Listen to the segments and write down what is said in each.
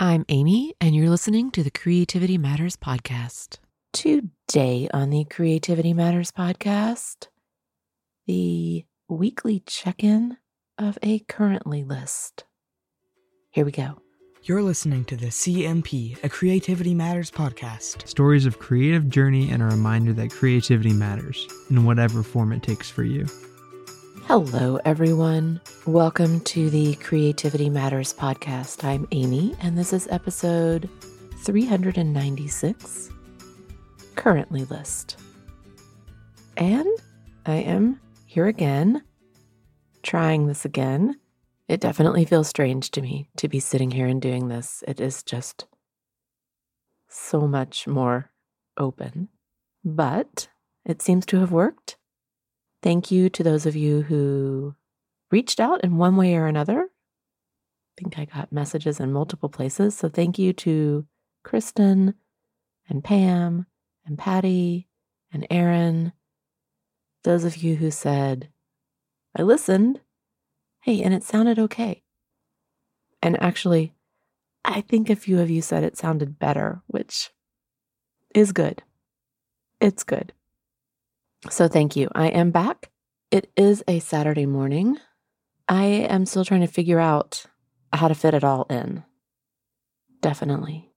I'm Amy, and you're listening to the Creativity Matters Podcast. Today on the Creativity Matters Podcast, the weekly check-in of a currently list. Here we go. You're listening to the CMP, a Creativity Matters Podcast. Stories of creative journey and a reminder that creativity matters in whatever form it takes for you. Hello, everyone. Welcome to the Creativity Matters Podcast. I'm Amy, and this is episode 396, Currently List. And I am here again, trying this again. It definitely feels strange to me to be sitting here and doing this. It is just so much more open, but it seems to have worked. Thank you to those of you who reached out in one way or another. I think I got messages in multiple places. So thank you to Kristen and Pam and Patty and Aaron. Those of you who said, I listened. Hey, and it sounded okay. And actually, I think a few of you said it sounded better, which is good. It's good. So thank you. I am back. It is a Saturday morning. I am still trying to figure out how to fit it all in. Definitely.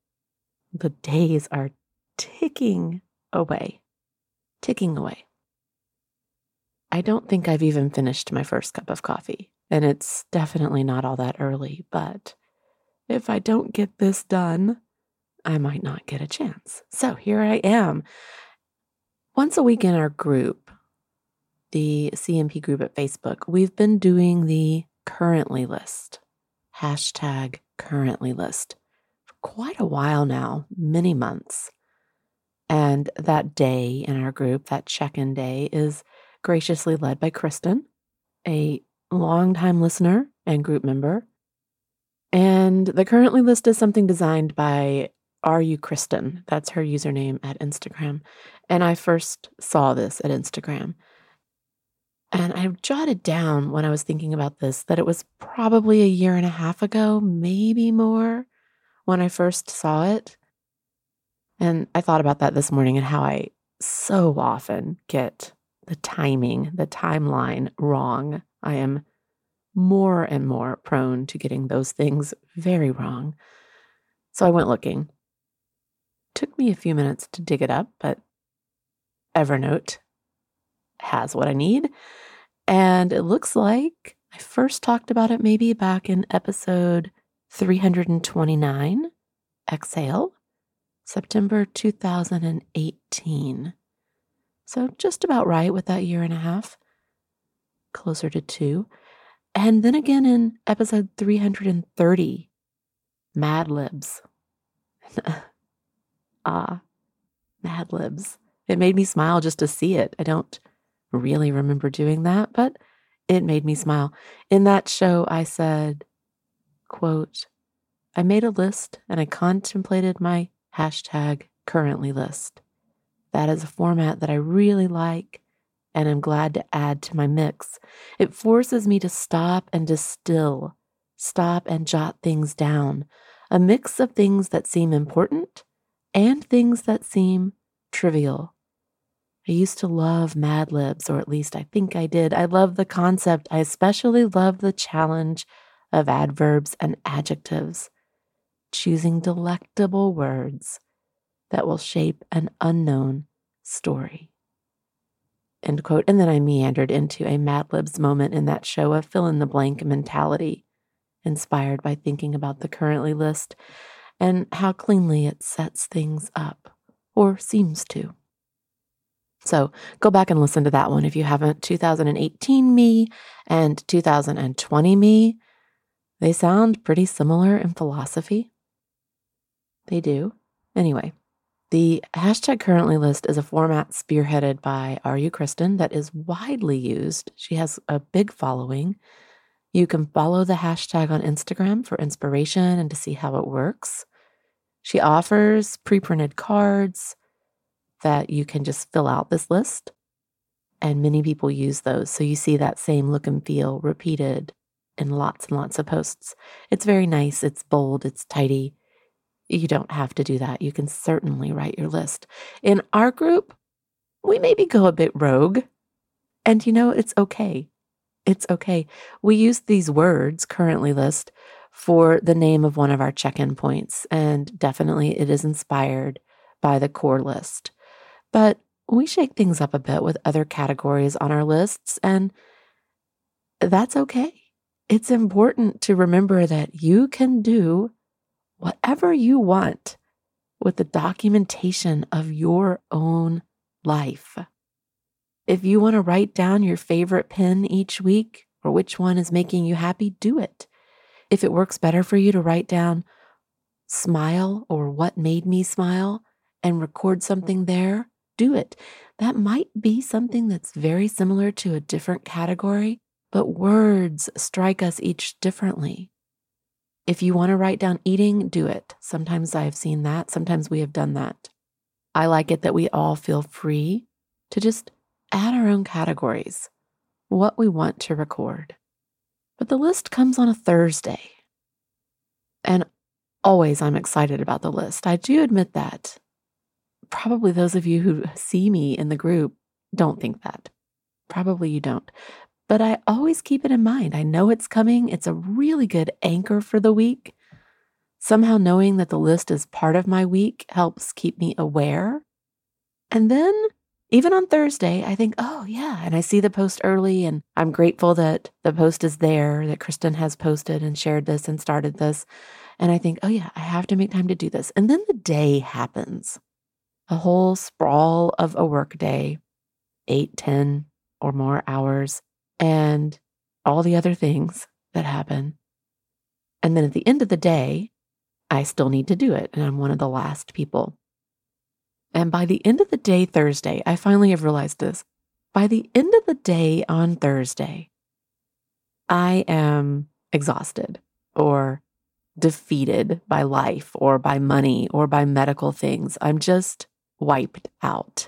The days are ticking away. I don't think I've even finished my first cup of coffee, and it's definitely not all that early, but if I don't get this done, I might not get a chance. So here I am. Once a week in our group, the CMP group at Facebook, we've been doing the currently list, hashtag currently list, for quite a while now, many months. And that day in our group, that check-in day, is graciously led by Kristen, a longtime listener and group member. And the currently list is something designed by Are You Kristen? That's her username at Instagram. And I first saw this at Instagram. And I jotted down when I was thinking about this that it was probably a year and a half ago, maybe more, when I first saw it. And I thought about that this morning and how I so often get the timing, the timeline wrong. I am more and more prone to getting those things very wrong. So I went looking. Took me a few minutes to dig it up, but Evernote has what I need. And it looks like I first talked about it maybe back in episode 329, Exhale, September 2018. So just about right with that year and a half, closer to two. And then again in episode 330, Mad Libs. Mad Libs. It made me smile just to see it. I don't really remember doing that, but it made me smile. In that show, I said, quote, I made a list and I contemplated my hashtag currently list. That is a format that I really like and I'm glad to add to my mix. It forces me to stop and distill, stop and jot things down, a mix of things that seem important and things that seem trivial. I used to love Mad Libs, or at least I think I did. I love the concept. I especially love the challenge of adverbs and adjectives, choosing delectable words that will shape an unknown story. End quote. And then I meandered into a Mad Libs moment in that show of fill-in-the-blank mentality, inspired by thinking about the currently list and how cleanly it sets things up, or seems to. So go back and listen to that one if you haven't. 2018 me and 2020 me, they sound pretty similar in philosophy. They do. Anyway, the hashtag currently list is a format spearheaded by Are You Kristen that is widely used. She has a big following. You can follow the hashtag on Instagram for inspiration and to see how it works. She offers pre-printed cards that you can just fill out this list, and many people use those. So you see that same look and feel repeated in lots and lots of posts. It's very nice. It's bold. It's tidy. You don't have to do that. You can certainly write your list. In our group, we maybe go a bit rogue. And you know, it's okay. It's okay. We use these words, currently list, for the name of one of our check-in points. And definitely it is inspired by the core list. But we shake things up a bit with other categories on our lists. And that's okay. It's important to remember that you can do whatever you want with the documentation of your own life. If you want to write down your favorite pen each week or which one is making you happy, do it. If it works better for you to write down smile or what made me smile and record something there, do it. That might be something that's very similar to a different category, but words strike us each differently. If you want to write down eating, do it. Sometimes I've seen that. Sometimes we have done that. I like it that we all feel free to just add our own categories, what we want to record. But the list comes on a Thursday. And always I'm excited about the list. I do admit that. Probably those of you who see me in the group don't think that. Probably you don't. But I always keep it in mind. I know it's coming. It's a really good anchor for the week. Somehow knowing that the list is part of my week helps keep me aware. And then even on Thursday, I think, oh yeah, and I see the post early and I'm grateful that the post is there, that Kristen has posted and shared this and started this. And I think, oh yeah, I have to make time to do this. And then the day happens. A whole sprawl of a work day, 8, 10 or more hours. And all the other things that happen. And then at the end of the day, I still need to do it. And I'm one of the last people. And by the end of the day Thursday, I finally have realized this. By the end of the day on Thursday, I am exhausted or defeated by life or by money or by medical things. I'm just wiped out.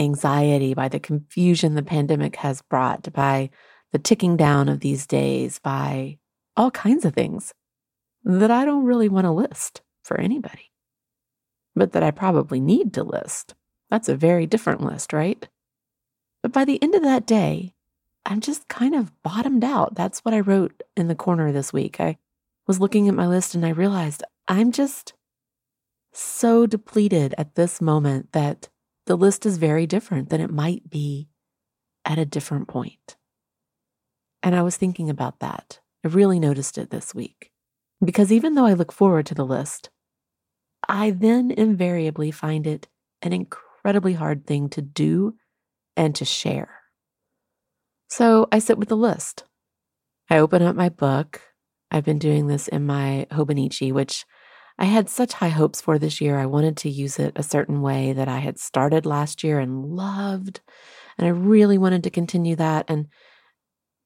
Anxiety, by the confusion the pandemic has brought, by the ticking down of these days, by all kinds of things that I don't really want to list for anybody, but that I probably need to list. That's a very different list, right? But by the end of that day, I'm just kind of bottomed out. That's what I wrote in the corner this week. I was looking at my list and I realized I'm just so depleted at this moment that the list is very different than it might be at a different point. And I was thinking about that. I really noticed it this week. Because even though I look forward to the list, I then invariably find it an incredibly hard thing to do and to share. So I sit with the list. I open up my book. I've been doing this in my Hobonichi, which I had such high hopes for this year. I wanted to use it a certain way that I had started last year and loved, and I really wanted to continue that. And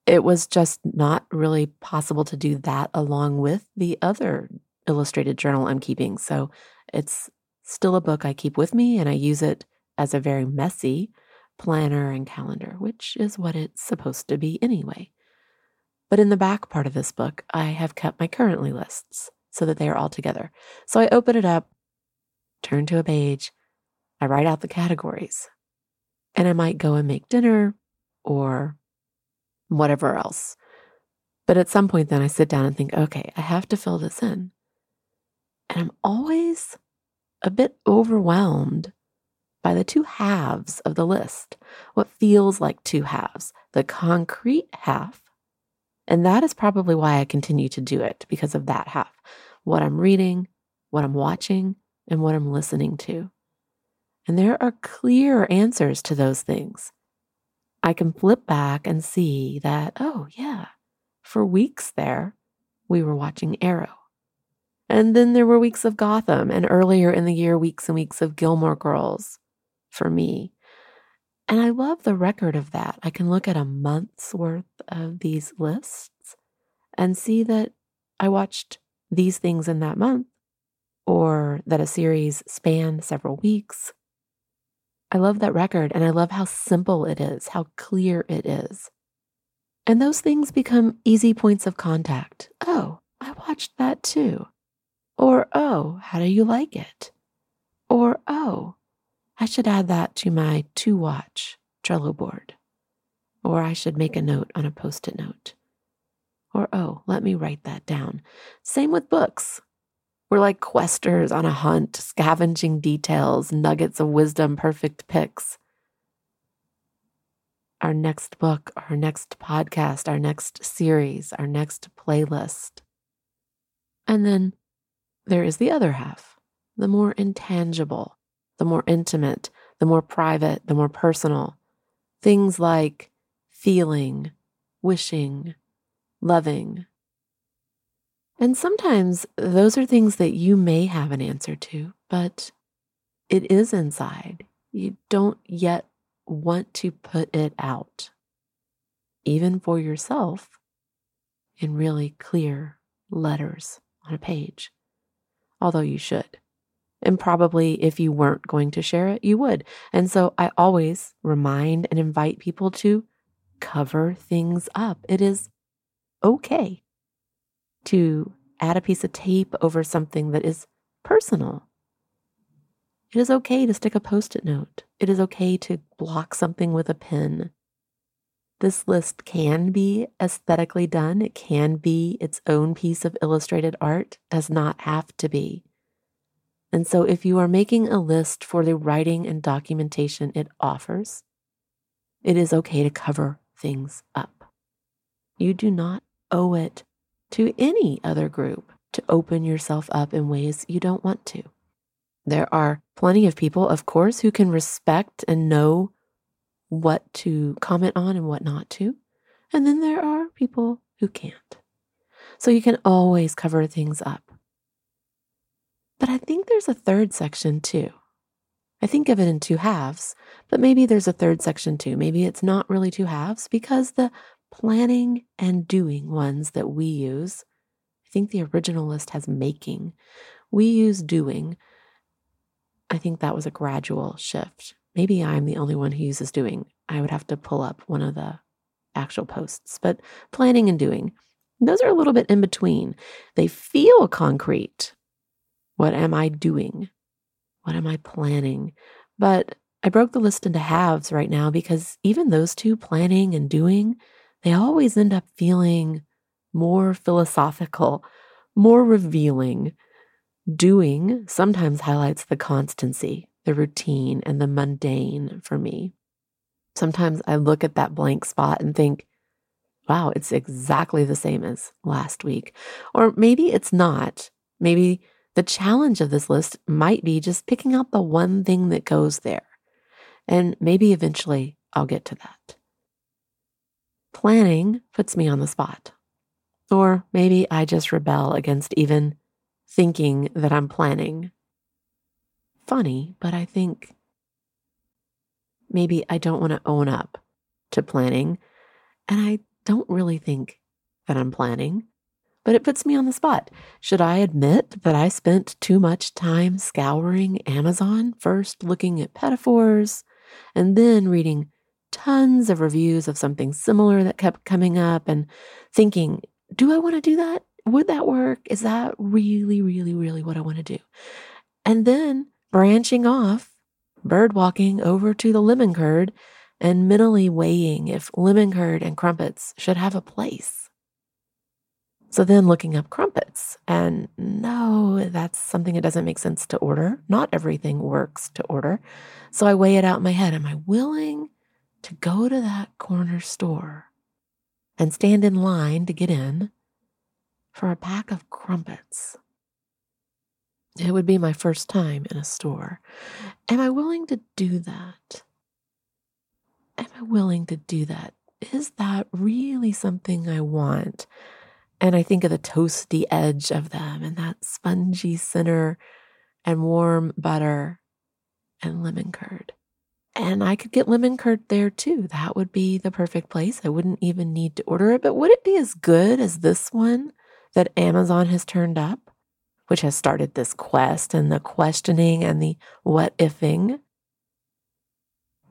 it was just not really possible to do that along with the other illustrated journal I'm keeping. So it's still a book I keep with me, and I use it as a very messy planner and calendar, which is what it's supposed to be anyway. But in the back part of this book, I have kept my currently lists, so that they are all together. So I open it up, turn to a page, I write out the categories, and I might go and make dinner or whatever else. But at some point then I sit down and think, okay, I have to fill this in. And I'm always a bit overwhelmed by the two halves of the list, what feels like two halves, the concrete half. And that is probably why I continue to do it, because of that half. What I'm reading, what I'm watching, and what I'm listening to. And there are clear answers to those things. I can flip back and see that, oh yeah, for weeks there, we were watching Arrow. And then there were weeks of Gotham, and earlier in the year, weeks and weeks of Gilmore Girls for me. And I love the record of that. I can look at a month's worth of these lists and see that I watched these things in that month, or that a series spanned several weeks. I love that record, and I love how simple it is, how clear it is. And those things become easy points of contact. Oh, I watched that too. Or, oh, how do you like it? Or, oh, I should add that to my to-watch Trello board. Or I should make a note on a Post-it note. Or, oh, let me write that down. Same with books. We're like questers on a hunt, scavenging details, nuggets of wisdom, perfect picks. Our next book, our next podcast, our next series, our next playlist. And then there is the other half, the more intangible, the more intimate, the more private, the more personal. Things like feeling, wishing, loving. And sometimes those are things that you may have an answer to, but it is inside. You don't yet want to put it out, even for yourself, in really clear letters on a page. Although you should. And probably if you weren't going to share it, you would. And so I always remind and invite people to cover things up. It is okay to add a piece of tape over something that is personal. It is okay to stick a Post-it note. It is okay to block something with a pen. This list can be aesthetically done. It can be its own piece of illustrated art, does not have to be. And so if you are making a list for the writing and documentation it offers, it is okay to cover things up. You do not owe it to any other group to open yourself up in ways you don't want to. There are plenty of people, of course, who can respect and know what to comment on and what not to. And then there are people who can't. So you can always cover things up. But I think there's a third section too. I think of it in two halves, but maybe there's a third section too. Maybe it's not really two halves because the planning and doing ones that we use. I think the original list has making. We use doing. I think that was a gradual shift. Maybe I'm the only one who uses doing. I would have to pull up one of the actual posts, but planning and doing, those are a little bit in between. They feel concrete. What am I doing? What am I planning? But I broke the list into halves right now because even those two, planning and doing, they always end up feeling more philosophical, more revealing. Doing sometimes highlights the constancy, the routine, and the mundane for me. Sometimes I look at that blank spot and think, wow, it's exactly the same as last week. Or maybe it's not. Maybe the challenge of this list might be just picking out the one thing that goes there. And maybe eventually I'll get to that. Planning puts me on the spot. Or maybe I just rebel against even thinking that I'm planning. Funny, but I think maybe I don't want to own up to planning, and I don't really think that I'm planning, but it puts me on the spot. Should I admit that I spent too much time scouring Amazon, first looking at metaphors, and then reading tons of reviews of something similar that kept coming up and thinking, do I want to do that? Would that work? Is that really, really, really what I want to do? And then branching off, bird walking over to the lemon curd and mentally weighing if lemon curd and crumpets should have a place. So then looking up crumpets and no, that's something that doesn't make sense to order. Not everything works to order. So I weigh it out in my head. Am I willing to go to that corner store and stand in line to get in for a pack of crumpets? It would be my first time in a store. Am I willing to do that? Am I willing to do that? Is that really something I want? And I think of the toasty edge of them and that spongy center and warm butter and lemon curd. And I could get lemon curd there too. That would be the perfect place. I wouldn't even need to order it, but would it be as good as this one that Amazon has turned up, which has started this quest and the questioning and the what-ifing?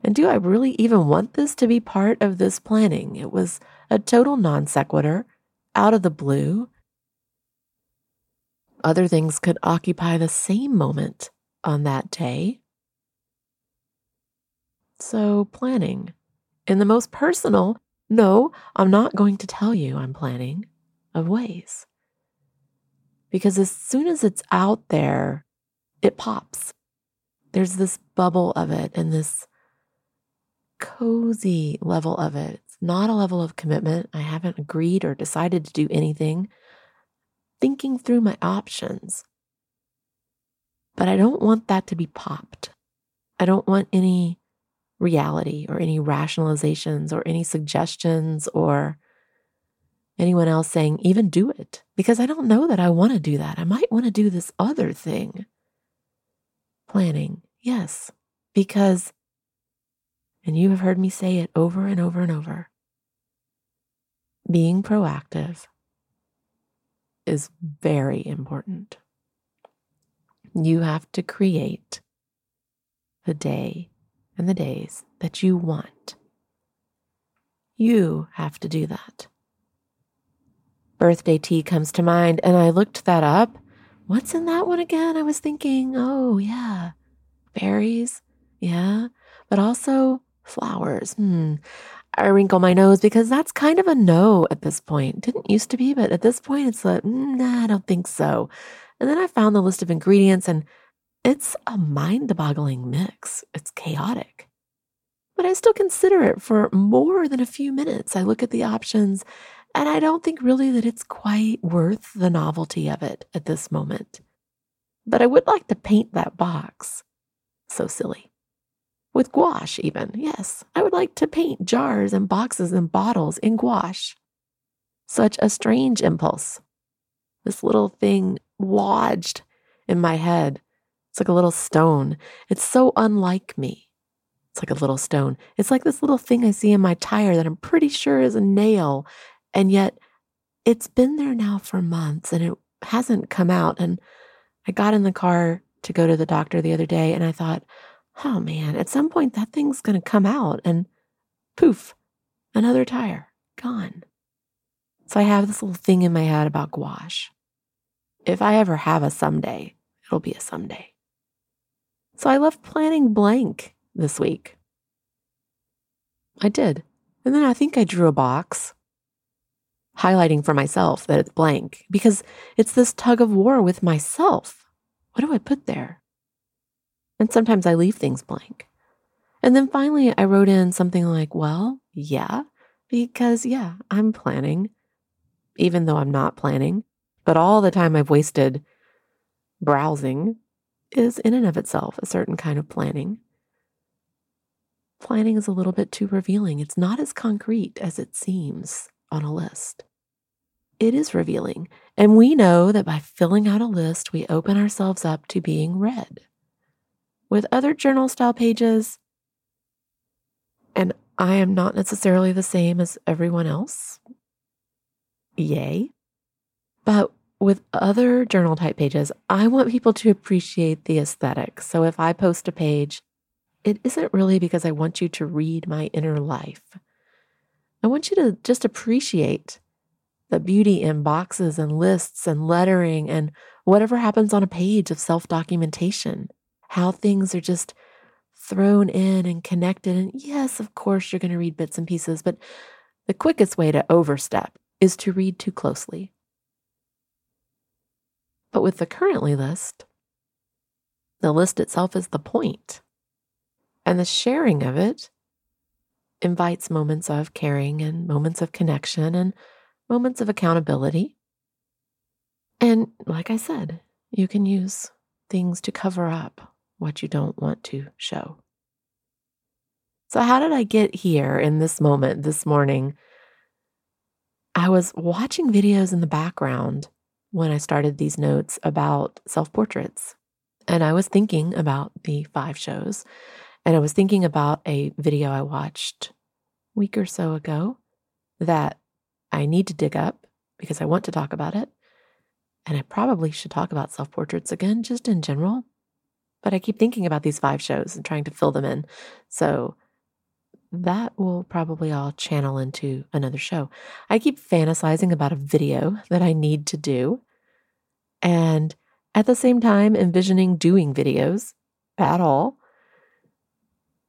And do I really even want this to be part of this planning? It was a total non sequitur, out of the blue. Other things could occupy the same moment on that day. So planning. In the most personal, no, I'm not going to tell you I'm planning of ways. Because as soon as it's out there, it pops. There's this bubble of it and this cozy level of it. It's not a level of commitment. I haven't agreed or decided to do anything. Thinking through my options. But I don't want that to be popped. I don't want any reality or any rationalizations or any suggestions or anyone else saying, even do it. Because I don't know that I want to do that. I might want to do this other thing. Planning, yes. Because, and you have heard me say it over and over and over, being proactive is very important. You have to create the day and the days that you want. You have to do that. Birthday tea comes to mind, and I looked that up. What's in that one again? I was thinking, oh, yeah, berries, yeah, but also flowers. I wrinkle my nose because that's kind of a no at this point. Didn't used to be, but at this point, it's like, nah, I don't think so. And then I found the list of ingredients, and it's a mind-boggling mix. It's chaotic. But I still consider it for more than a few minutes. I look at the options, and I don't think really that it's quite worth the novelty of it at this moment. But I would like to paint that box. So silly. With gouache even, yes. I would like to paint jars and boxes and bottles in gouache. Such a strange impulse. This little thing lodged in my head. It's like a little stone. It's so unlike me. It's like a little stone. It's like this little thing I see in my tire that I'm pretty sure is a nail. And yet it's been there now for months and it hasn't come out. And I got in the car to go to the doctor the other day and I thought, oh man, at some point that thing's going to come out and poof, another tire, gone. So I have this little thing in my head about gouache. If I ever have a someday, it'll be a someday. So I left planning blank this week. I did. And then I think I drew a box highlighting for myself that it's blank because it's this tug of war with myself. What do I put there? And sometimes I leave things blank. And then finally I wrote in something like, well, yeah, because yeah, I'm planning, even though I'm not planning, but all the time I've wasted browsing is in and of itself a certain kind of planning. Planning is a little bit too revealing. It's not as concrete as it seems on a list. It is revealing. And we know that by filling out a list, we open ourselves up to being read. With other journal style pages, and I am not necessarily the same as everyone else. Yay. But with other journal type pages, I want people to appreciate the aesthetic. So if I post a page, it isn't really because I want you to read my inner life. I want you to just appreciate the beauty in boxes and lists and lettering and whatever happens on a page of self-documentation, how things are just thrown in and connected. And yes, of course, you're going to read bits and pieces, but the quickest way to overstep is to read too closely. But with the currently list, the list itself is the point, and the sharing of it invites moments of caring and moments of connection and moments of accountability. And like I said, you can use things to cover up what you don't want to show. So how did I get here in this moment this morning? I was watching videos in the background when I started these notes about self-portraits. And I was thinking about the 5 shows. And I was thinking about a video I watched a week or so ago that I need to dig up because I want to talk about it. And I probably should talk about self-portraits again, just in general. But I keep thinking about these 5 shows and trying to fill them in. So that will probably all channel into another show. I keep fantasizing about a video that I need to do. and at the same time envisioning doing videos at all.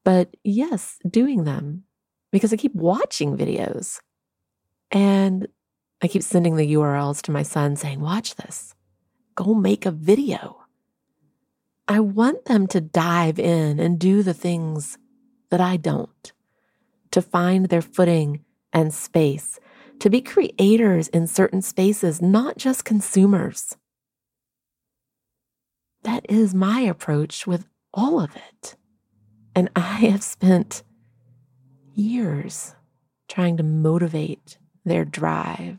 But yes, doing them, because I keep watching videos and I keep sending the URLs to my son saying, watch this, go make a video. I want them to dive in and do the things that I don't, to find their footing and space, to be creators in certain spaces, not just consumers. That is my approach with all of it. And I have spent years trying to motivate their drive,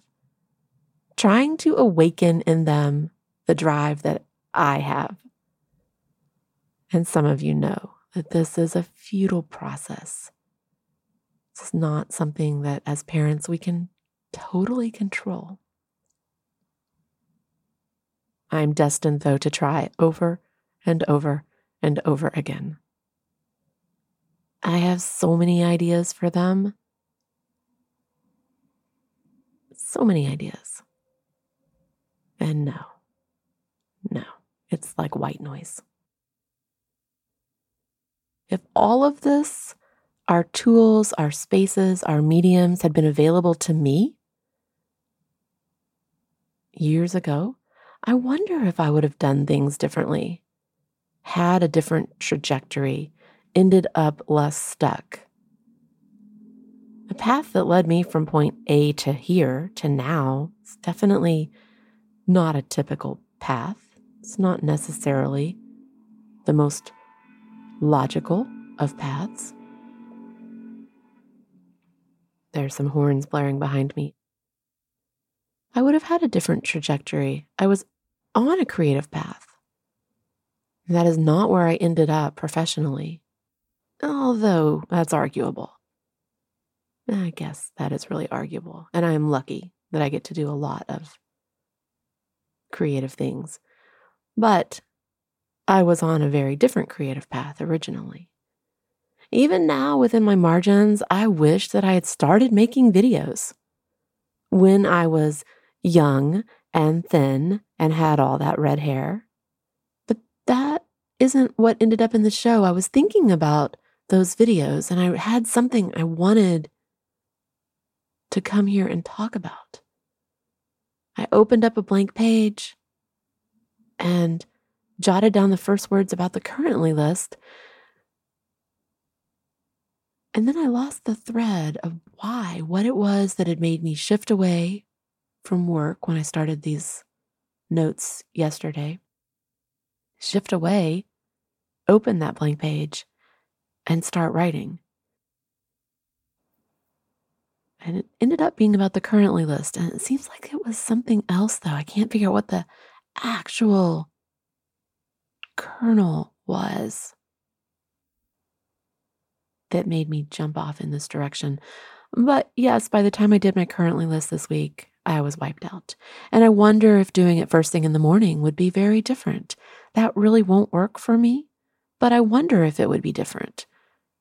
trying to awaken in them the drive that I have. And some of you know that this is a futile process. It's not something that as parents we can totally control. I'm destined, though, to try over and over and over again. I have so many ideas for them. So many ideas. And no, it's like white noise. If all of this, our tools, our spaces, our mediums had been available to me years ago, I wonder if I would have done things differently, had a different trajectory, ended up less stuck. The path that led me from point A to here to now is definitely not a typical path. It's not necessarily the most logical of paths. There's some horns blaring behind me. I would have had a different trajectory. I was on a creative path. That is not where I ended up professionally, although that's arguable. I guess that is really arguable. And I am lucky that I get to do a lot of creative things. But I was on a very different creative path originally. Even now, within my margins, I wish that I had started making videos when I was young and thin and had all that red hair. But that isn't what ended up in the show. I was thinking about those videos and I had something I wanted to come here and talk about. I opened up a blank page and jotted down the first words about the currently list. And then I lost the thread of why, what it was that had made me shift away from work when I started these notes yesterday. Shift away, open that blank page, and start writing. And it ended up being about the currently list. And it seems like it was something else, though. I can't figure out what the actual kernel was that made me jump off in this direction. But yes, by the time I did my currently list this week, I was wiped out. And I wonder if doing it first thing in the morning would be very different. That really won't work for me, but I wonder if it would be different.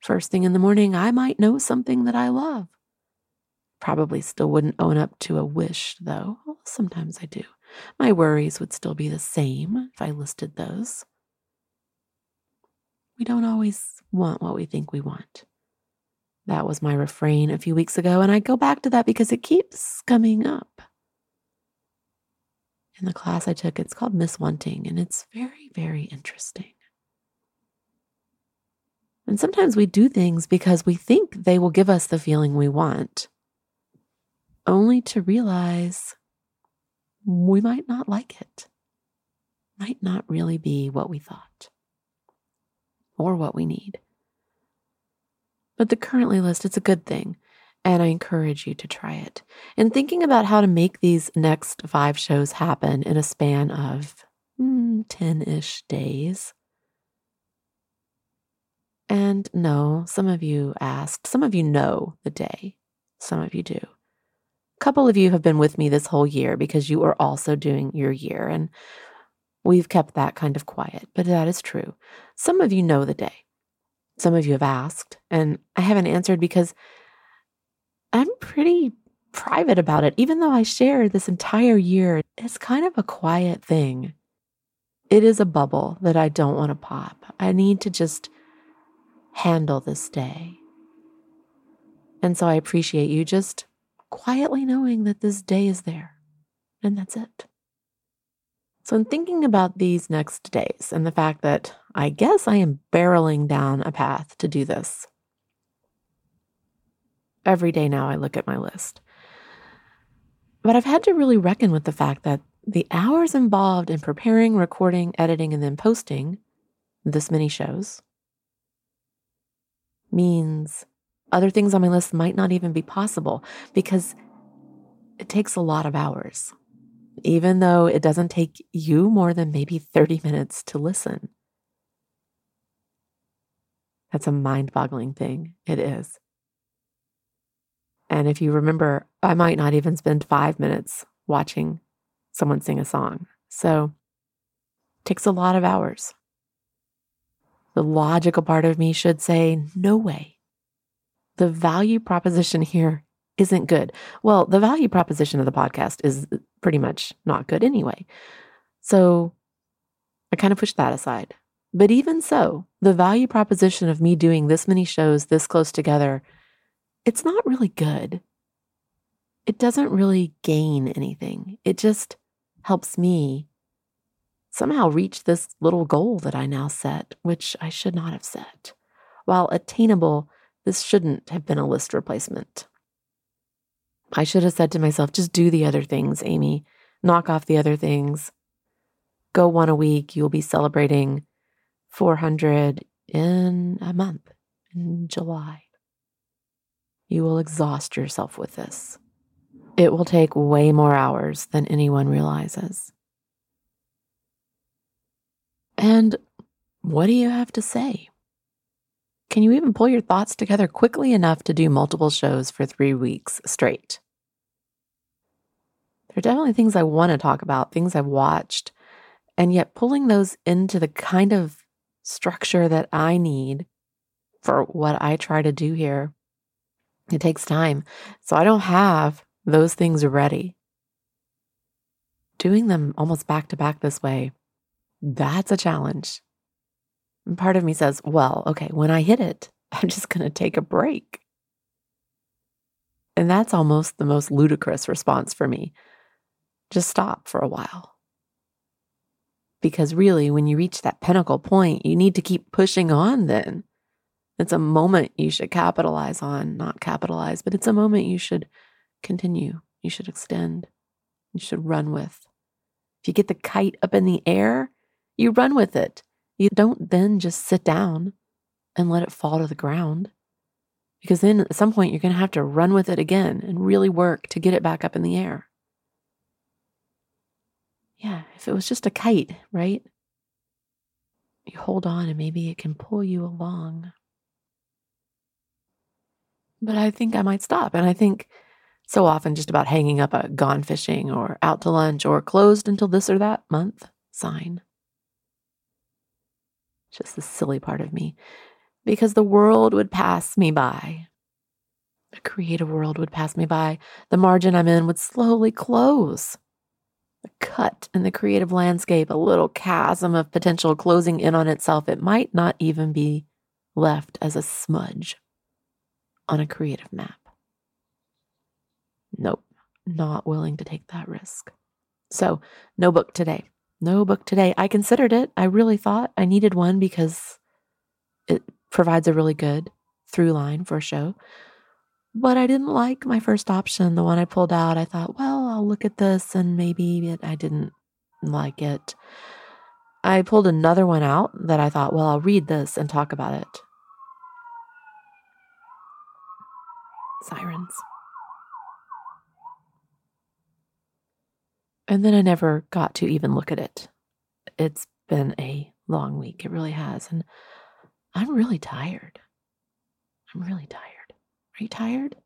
First thing in the morning, I might know something that I love. Probably still wouldn't own up to a wish, though. Well, sometimes I do. My worries would still be the same if I listed those. We don't always want what we think we want. That was my refrain a few weeks ago, and I go back to that because it keeps coming up. In the class I took, it's called Miswanting, and it's very, very interesting. And sometimes we do things because we think they will give us the feeling we want, only to realize we might not like it, might not really be what we thought or what we need. But the currently list, it's a good thing, and I encourage you to try it. And thinking about how to make these next 5 shows happen in a span of 10-ish days. And no, some of you asked, some of you know the day, some of you do. A couple of you have been with me this whole year because you are also doing your year, and we've kept that kind of quiet, but that is true. Some of you know the day. Some of you have asked, and I haven't answered because I'm pretty private about it, even though I shared this entire year. It's kind of a quiet thing. It is a bubble that I don't want to pop. I need to just handle this day. And so I appreciate you just quietly knowing that this day is there, and that's it. So in thinking about these next days and the fact that I guess I am barreling down a path to do this, every day now I look at my list. But I've had to really reckon with the fact that the hours involved in preparing, recording, editing, and then posting this many shows means other things on my list might not even be possible because it takes a lot of hours, even though it doesn't take you more than maybe 30 minutes to listen. That's a mind-boggling thing. It is. And if you remember, I might not even spend 5 minutes watching someone sing a song. So it takes a lot of hours. The logical part of me should say, no way. The value proposition here isn't good. Well, the value proposition of the podcast is pretty much not good anyway. So I kind of pushed that aside. But even so, the value proposition of me doing this many shows this close together, it's not really good. It doesn't really gain anything. It just helps me somehow reach this little goal that I now set, which I should not have set. While attainable, this shouldn't have been a list replacement. I should have said to myself, just do the other things, Amy. Knock off the other things. Go one a week. You'll be celebrating 400 in a month, in July. You will exhaust yourself with this. It will take way more hours than anyone realizes. And what do you have to say? Can you even pull your thoughts together quickly enough to do multiple shows for 3 weeks straight? There are definitely things I want to talk about, things I've watched, and yet pulling those into the kind of structure that I need for what I try to do here, it takes time. So I don't have those things ready. Doing them almost back to back this way, that's a challenge. And part of me says, well, okay, when I hit it, I'm just going to take a break. And that's almost the most ludicrous response for me. Just stop for a while. Because really, when you reach that pinnacle point, you need to keep pushing on then. It's a moment you should capitalize on, not capitalize, but it's a moment you should continue. You should extend. You should run with. If you get the kite up in the air, you run with it. You don't then just sit down and let it fall to the ground, because then at some point you're going to have to run with it again and really work to get it back up in the air. Yeah, if it was just a kite, right? You hold on and maybe it can pull you along. But I think I might stop. And I think so often just about hanging up a gone fishing or out to lunch or closed until this or that month sign. Just the silly part of me. Because the world would pass me by. The creative world would pass me by. The margin I'm in would slowly close. A cut in the creative landscape, a little chasm of potential closing in on itself. It might not even be left as a smudge on a creative map. Nope, not willing to take that risk. So no book today. No book today. I considered it. I really thought I needed one because it provides a really good through line for a show. But I didn't like my first option, the one I pulled out. I thought, well, I'll look at this and maybe I didn't like it. I pulled another one out that I thought, well, I'll read this and talk about it. Sirens. And then I never got to even look at it. It's been a long week. It really has. And I'm really tired. I'm really tired. Are you tired?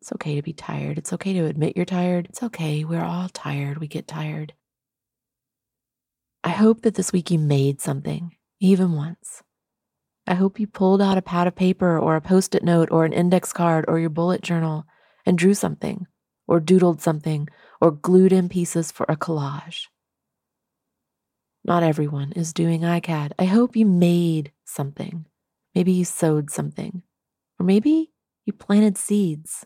It's okay to be tired. It's okay to admit you're tired. It's okay. We're all tired. We get tired. I hope that this week you made something, even once. I hope you pulled out a pad of paper or a Post-it note or an index card or your bullet journal and drew something or doodled something or glued in pieces for a collage. Not everyone is doing ICAD. I hope you made something. Maybe you sewed something, or maybe you planted seeds.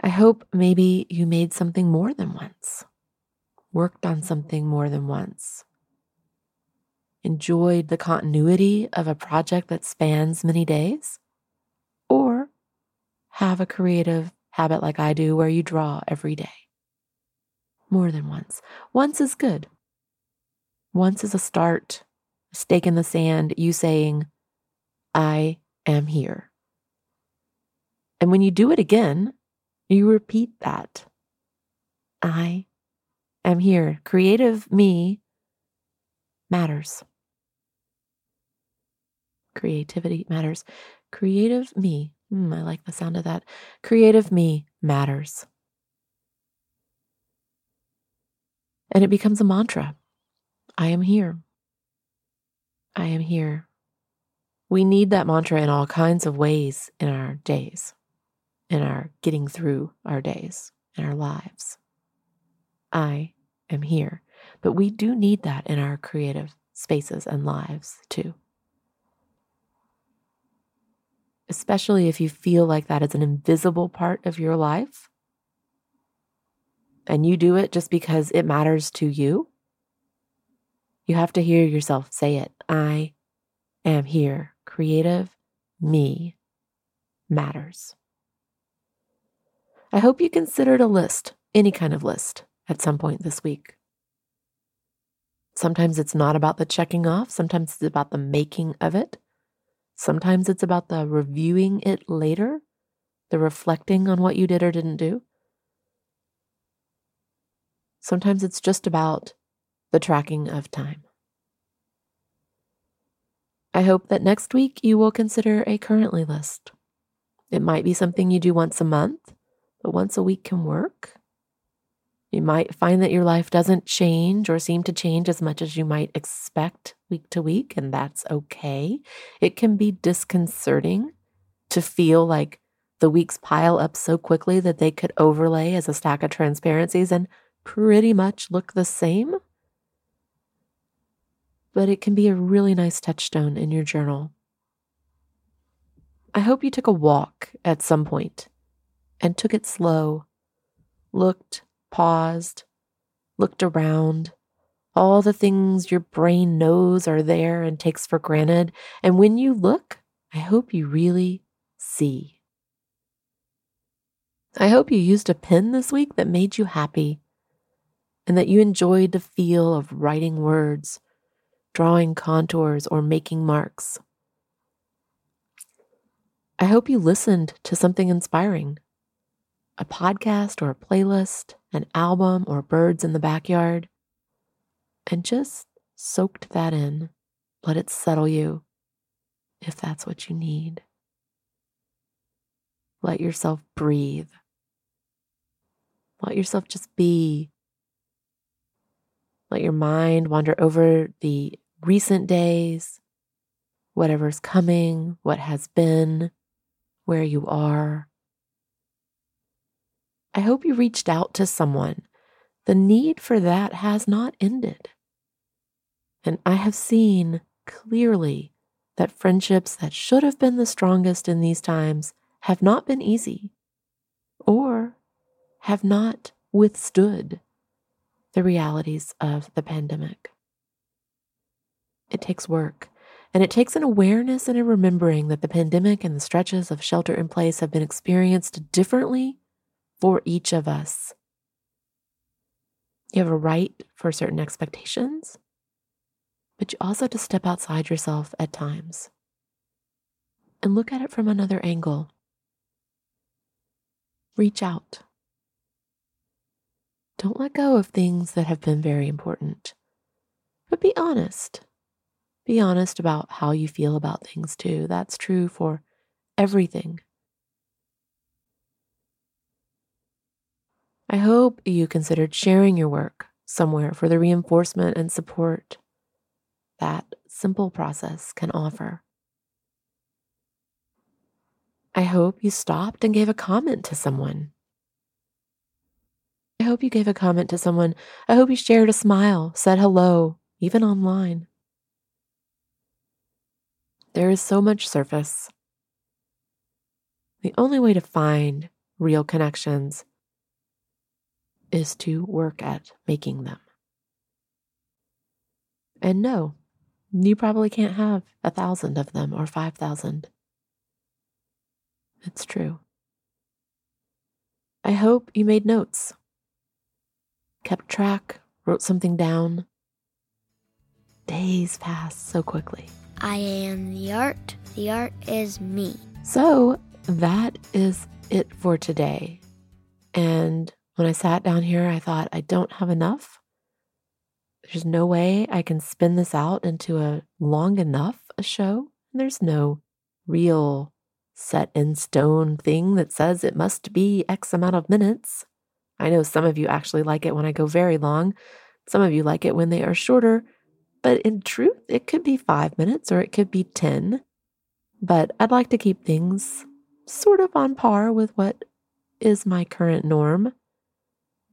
I hope maybe you made something more than once, worked on something more than once, enjoyed the continuity of a project that spans many days, or have a creative habit like I do where you draw every day. More than once. Once is good. Once is a start, a stake in the sand, you saying, I am here. And when you do it again, you repeat that. I am here. Creative me matters. Creativity matters. Creative me. I like the sound of that. Creative me matters. And it becomes a mantra. I am here. I am here. We need that mantra in all kinds of ways in our days, in our getting through our days, in our lives. I am here. But we do need that in our creative spaces and lives too. Especially if you feel like that is an invisible part of your life. And you do it just because it matters to you, you have to hear yourself say it. I am here. Creative me matters. I hope you considered a list, any kind of list, at some point this week. Sometimes it's not about the checking off. Sometimes it's about the making of it. Sometimes it's about the reviewing it later, the reflecting on what you did or didn't do. Sometimes it's just about the tracking of time. I hope that next week you will consider a currently list. It might be something you do once a month, but once a week can work. You might find that your life doesn't change or seem to change as much as you might expect week to week, and that's okay. It can be disconcerting to feel like the weeks pile up so quickly that they could overlay as a stack of transparencies and pretty much look the same, but it can be a really nice touchstone in your journal. I hope you took a walk at some point and took it slow, looked, paused, looked around, all the things your brain knows are there and takes for granted. And when you look, I hope you really see. I hope you used a pen this week that made you happy, and that you enjoyed the feel of writing words, drawing contours, or making marks. I hope you listened to something inspiring, a podcast or a playlist, an album or birds in the backyard, and just soaked that in. Let it settle you, if that's what you need. Let yourself breathe. Let yourself just be. Let your mind wander over the recent days, whatever's coming, what has been, where you are. I hope you reached out to someone. The need for that has not ended. And I have seen clearly that friendships that should have been the strongest in these times have not been easy or have not withstood the realities of the pandemic. It takes work, and it takes an awareness and a remembering that the pandemic and the stretches of shelter in place have been experienced differently for each of us. You have a right for certain expectations, but you also have to step outside yourself at times and look at it from another angle. Reach out. Don't let go of things that have been very important, but be honest. Be honest about how you feel about things too. That's true for everything. I hope you considered sharing your work somewhere for the reinforcement and support that simple process can offer. I hope you stopped and gave a comment to someone. I hope you gave a comment to someone. I hope you shared a smile, said hello, even online. There is so much surface. The only way to find real connections is to work at making them. And no, you probably can't have 1,000 of them or 5,000. It's true. I hope you made notes, kept track, wrote something down. Days pass so quickly. I am the art. The art is me. So that is it for today. And when I sat down here, I thought, I don't have enough. There's no way I can spin this out into a long enough a show. There's no real set in stone thing that says it must be X amount of minutes. I know some of you actually like it when I go very long. Some of you like it when they are shorter. But in truth, it could be 5 minutes or it could be 10. But I'd like to keep things sort of on par with what is my current norm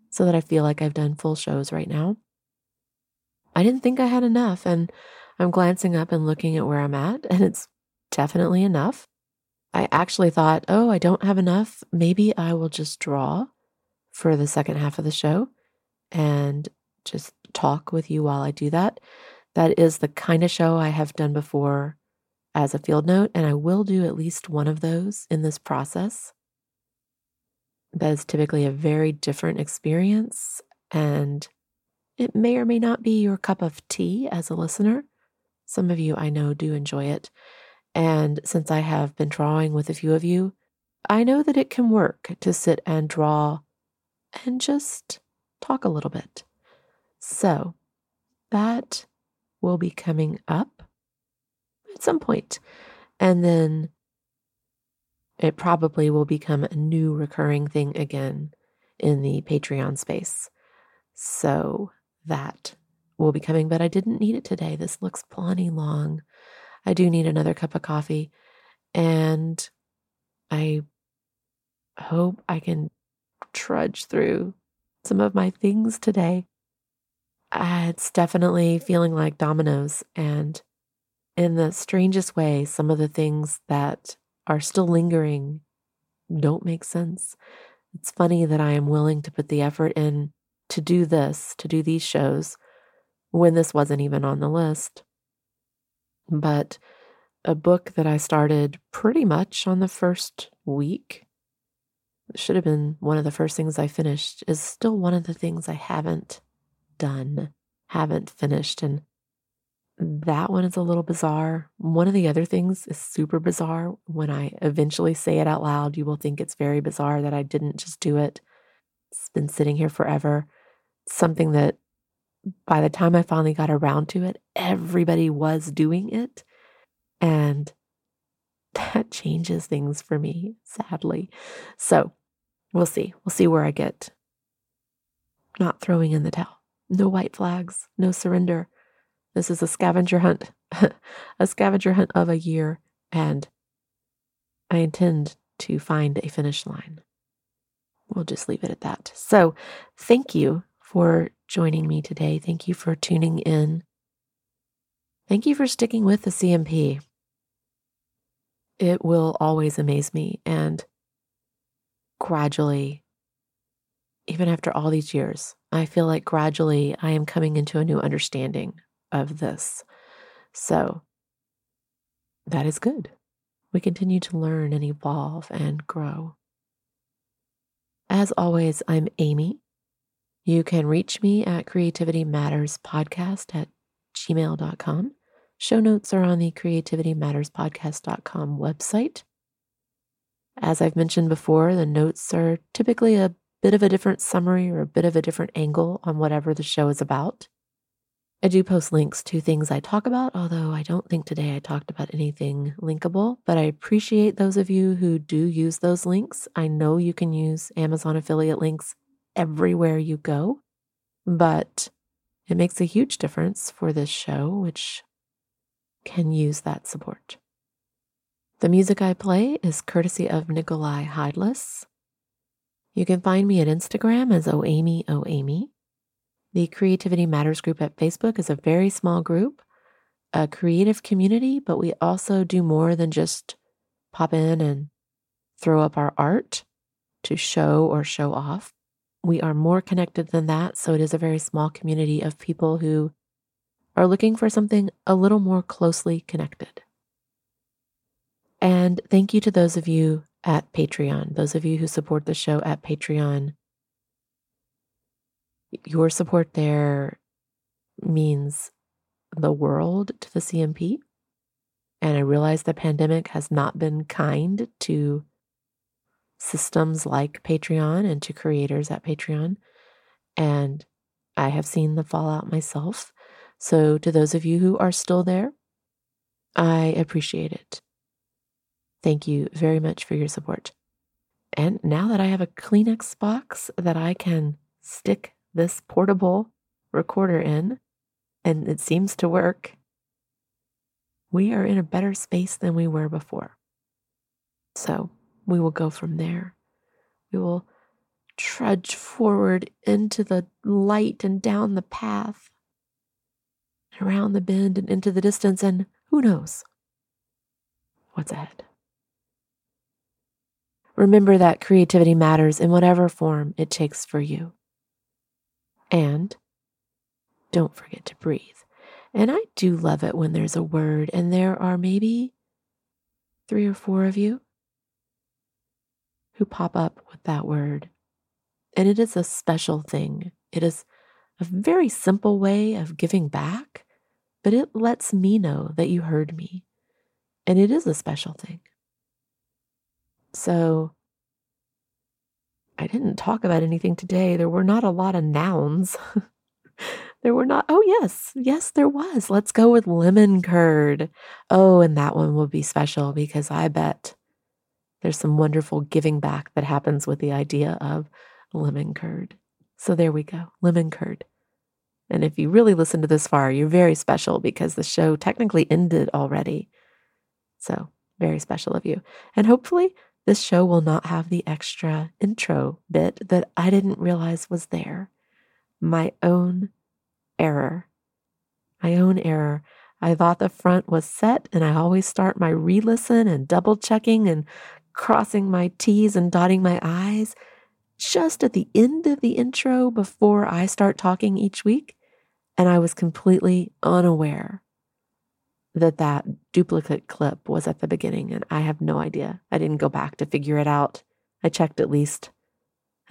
so that I feel like I've done full shows right now. I didn't think I had enough, and I'm glancing up and looking at where I'm at, and it's definitely enough. I actually thought, oh, I don't have enough. Maybe I will just draw for the second half of the show and just talk with you while I do that. That is the kind of show I have done before as a field note, and I will do at least one of those in this process. That is typically a very different experience, and it may or may not be your cup of tea as a listener. Some of you I know do enjoy it, and since I have been drawing with a few of you, I know that it can work to sit and draw and just talk a little bit. So that will be coming up at some point. And then it probably will become a new recurring thing again in the Patreon space. So that will be coming, but I didn't need it today. This looks plenty long. I do need another cup of coffee, and I hope I can trudge through some of my things today. It's definitely feeling like dominoes, and in the strangest way, some of the things that are still lingering don't make sense. It's funny that I am willing to put the effort in to do this, to do these shows, when this wasn't even on the list. But a book that I started pretty much on the first week, it should have been one of the first things I finished, is still one of the things I haven't done, haven't finished. And that one is a little bizarre. One of the other things is super bizarre. When I eventually say it out loud, you will think it's very bizarre that I didn't just do it. It's been sitting here forever. Something that by the time I finally got around to it, everybody was doing it. And that changes things for me, sadly. So we'll see. We'll see where I get. Not throwing in the towel. No white flags, no surrender. This is a scavenger hunt, a scavenger hunt of a year, and I intend to find a finish line. We'll just leave it at that. So thank you for joining me today. Thank you for tuning in. Thank you for sticking with the CMP. It will always amaze me, and gradually, even after all these years, I feel like gradually I am coming into a new understanding of this. So that is good. We continue to learn and evolve and grow. As always, I'm Amy. You can reach me at Creativity Matters Podcast at gmail.com. Show notes are on the creativitymatterspodcast.com website. As I've mentioned before, the notes are typically a bit of a different summary or a bit of a different angle on whatever the show is about. I do post links to things I talk about, although I don't think today I talked about anything linkable, but I appreciate those of you who do use those links. I know you can use Amazon affiliate links everywhere you go, but it makes a huge difference for this show, which can use that support. The music I play is courtesy of Nikolai Hydeless. You can find me at Instagram as oamy. The Creativity Matters group at Facebook is a very small group, a creative community, but we also do more than just pop in and throw up our art to show or show off. We are more connected than that, so it is a very small community of people who are looking for something a little more closely connected. And thank you to those of you at Patreon, those of you who support the show at Patreon. Your support there means the world to the CMP. And I realize the pandemic has not been kind to systems like Patreon and to creators at Patreon. And I have seen the fallout myself. So to those of you who are still there, I appreciate it. Thank you very much for your support. And now that I have a Kleenex box that I can stick this portable recorder in, and it seems to work, we are in a better space than we were before. So we will go from there. We will trudge forward into the light and down the path, around the bend and into the distance, and who knows what's ahead. Remember that creativity matters in whatever form it takes for you. And don't forget to breathe. And I do love it when there's a word and there are maybe 3 or 4 of you who pop up with that word. And it is a special thing. It is a very simple way of giving back, but it lets me know that you heard me. And it is a special thing. So I didn't talk about anything today. There were not a lot of nouns. There were not. Oh, yes, there was. Let's go with lemon curd. Oh, and that one will be special because I bet there's some wonderful giving back that happens with the idea of lemon curd. So there we go, lemon curd. And if you really listen to this far, you're very special because the show technically ended already. So very special of you. And hopefully this show will not have the extra intro bit that I didn't realize was there. My own error. I thought the front was set, and I always start my re-listen and double-checking and crossing my T's and dotting my I's just at the end of the intro before I start talking each week. And I was completely unaware that that duplicate clip was at the beginning, and I have no idea. I didn't go back to figure it out. I checked at least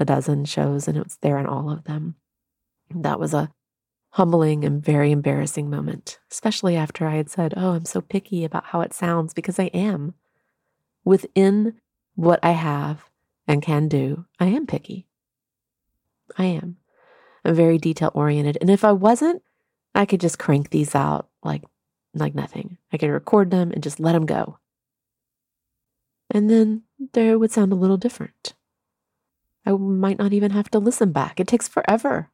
a dozen shows, and it was there in all of them. That was a humbling and very embarrassing moment, especially after I had said, oh, I'm so picky about how it sounds, because I am. Within what I have and can do, I am picky. I am. I'm very detail-oriented. And if I wasn't, I could just crank these out like nothing. I could record them and just let them go. And then they would sound a little different. I might not even have to listen back. It takes forever.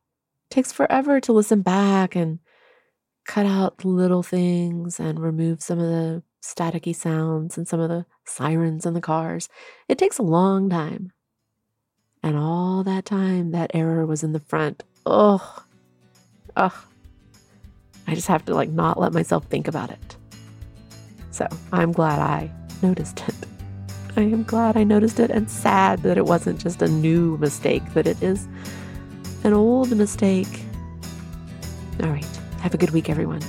To listen back and cut out little things and remove some of the staticky sounds and some of the sirens in the cars. It takes a long time. And all that time, that error was in the front. Ugh. I just have to not let myself think about it. So I'm glad I noticed it. And sad that it wasn't just a new mistake, that it is an old mistake. All right. Have a good week, everyone.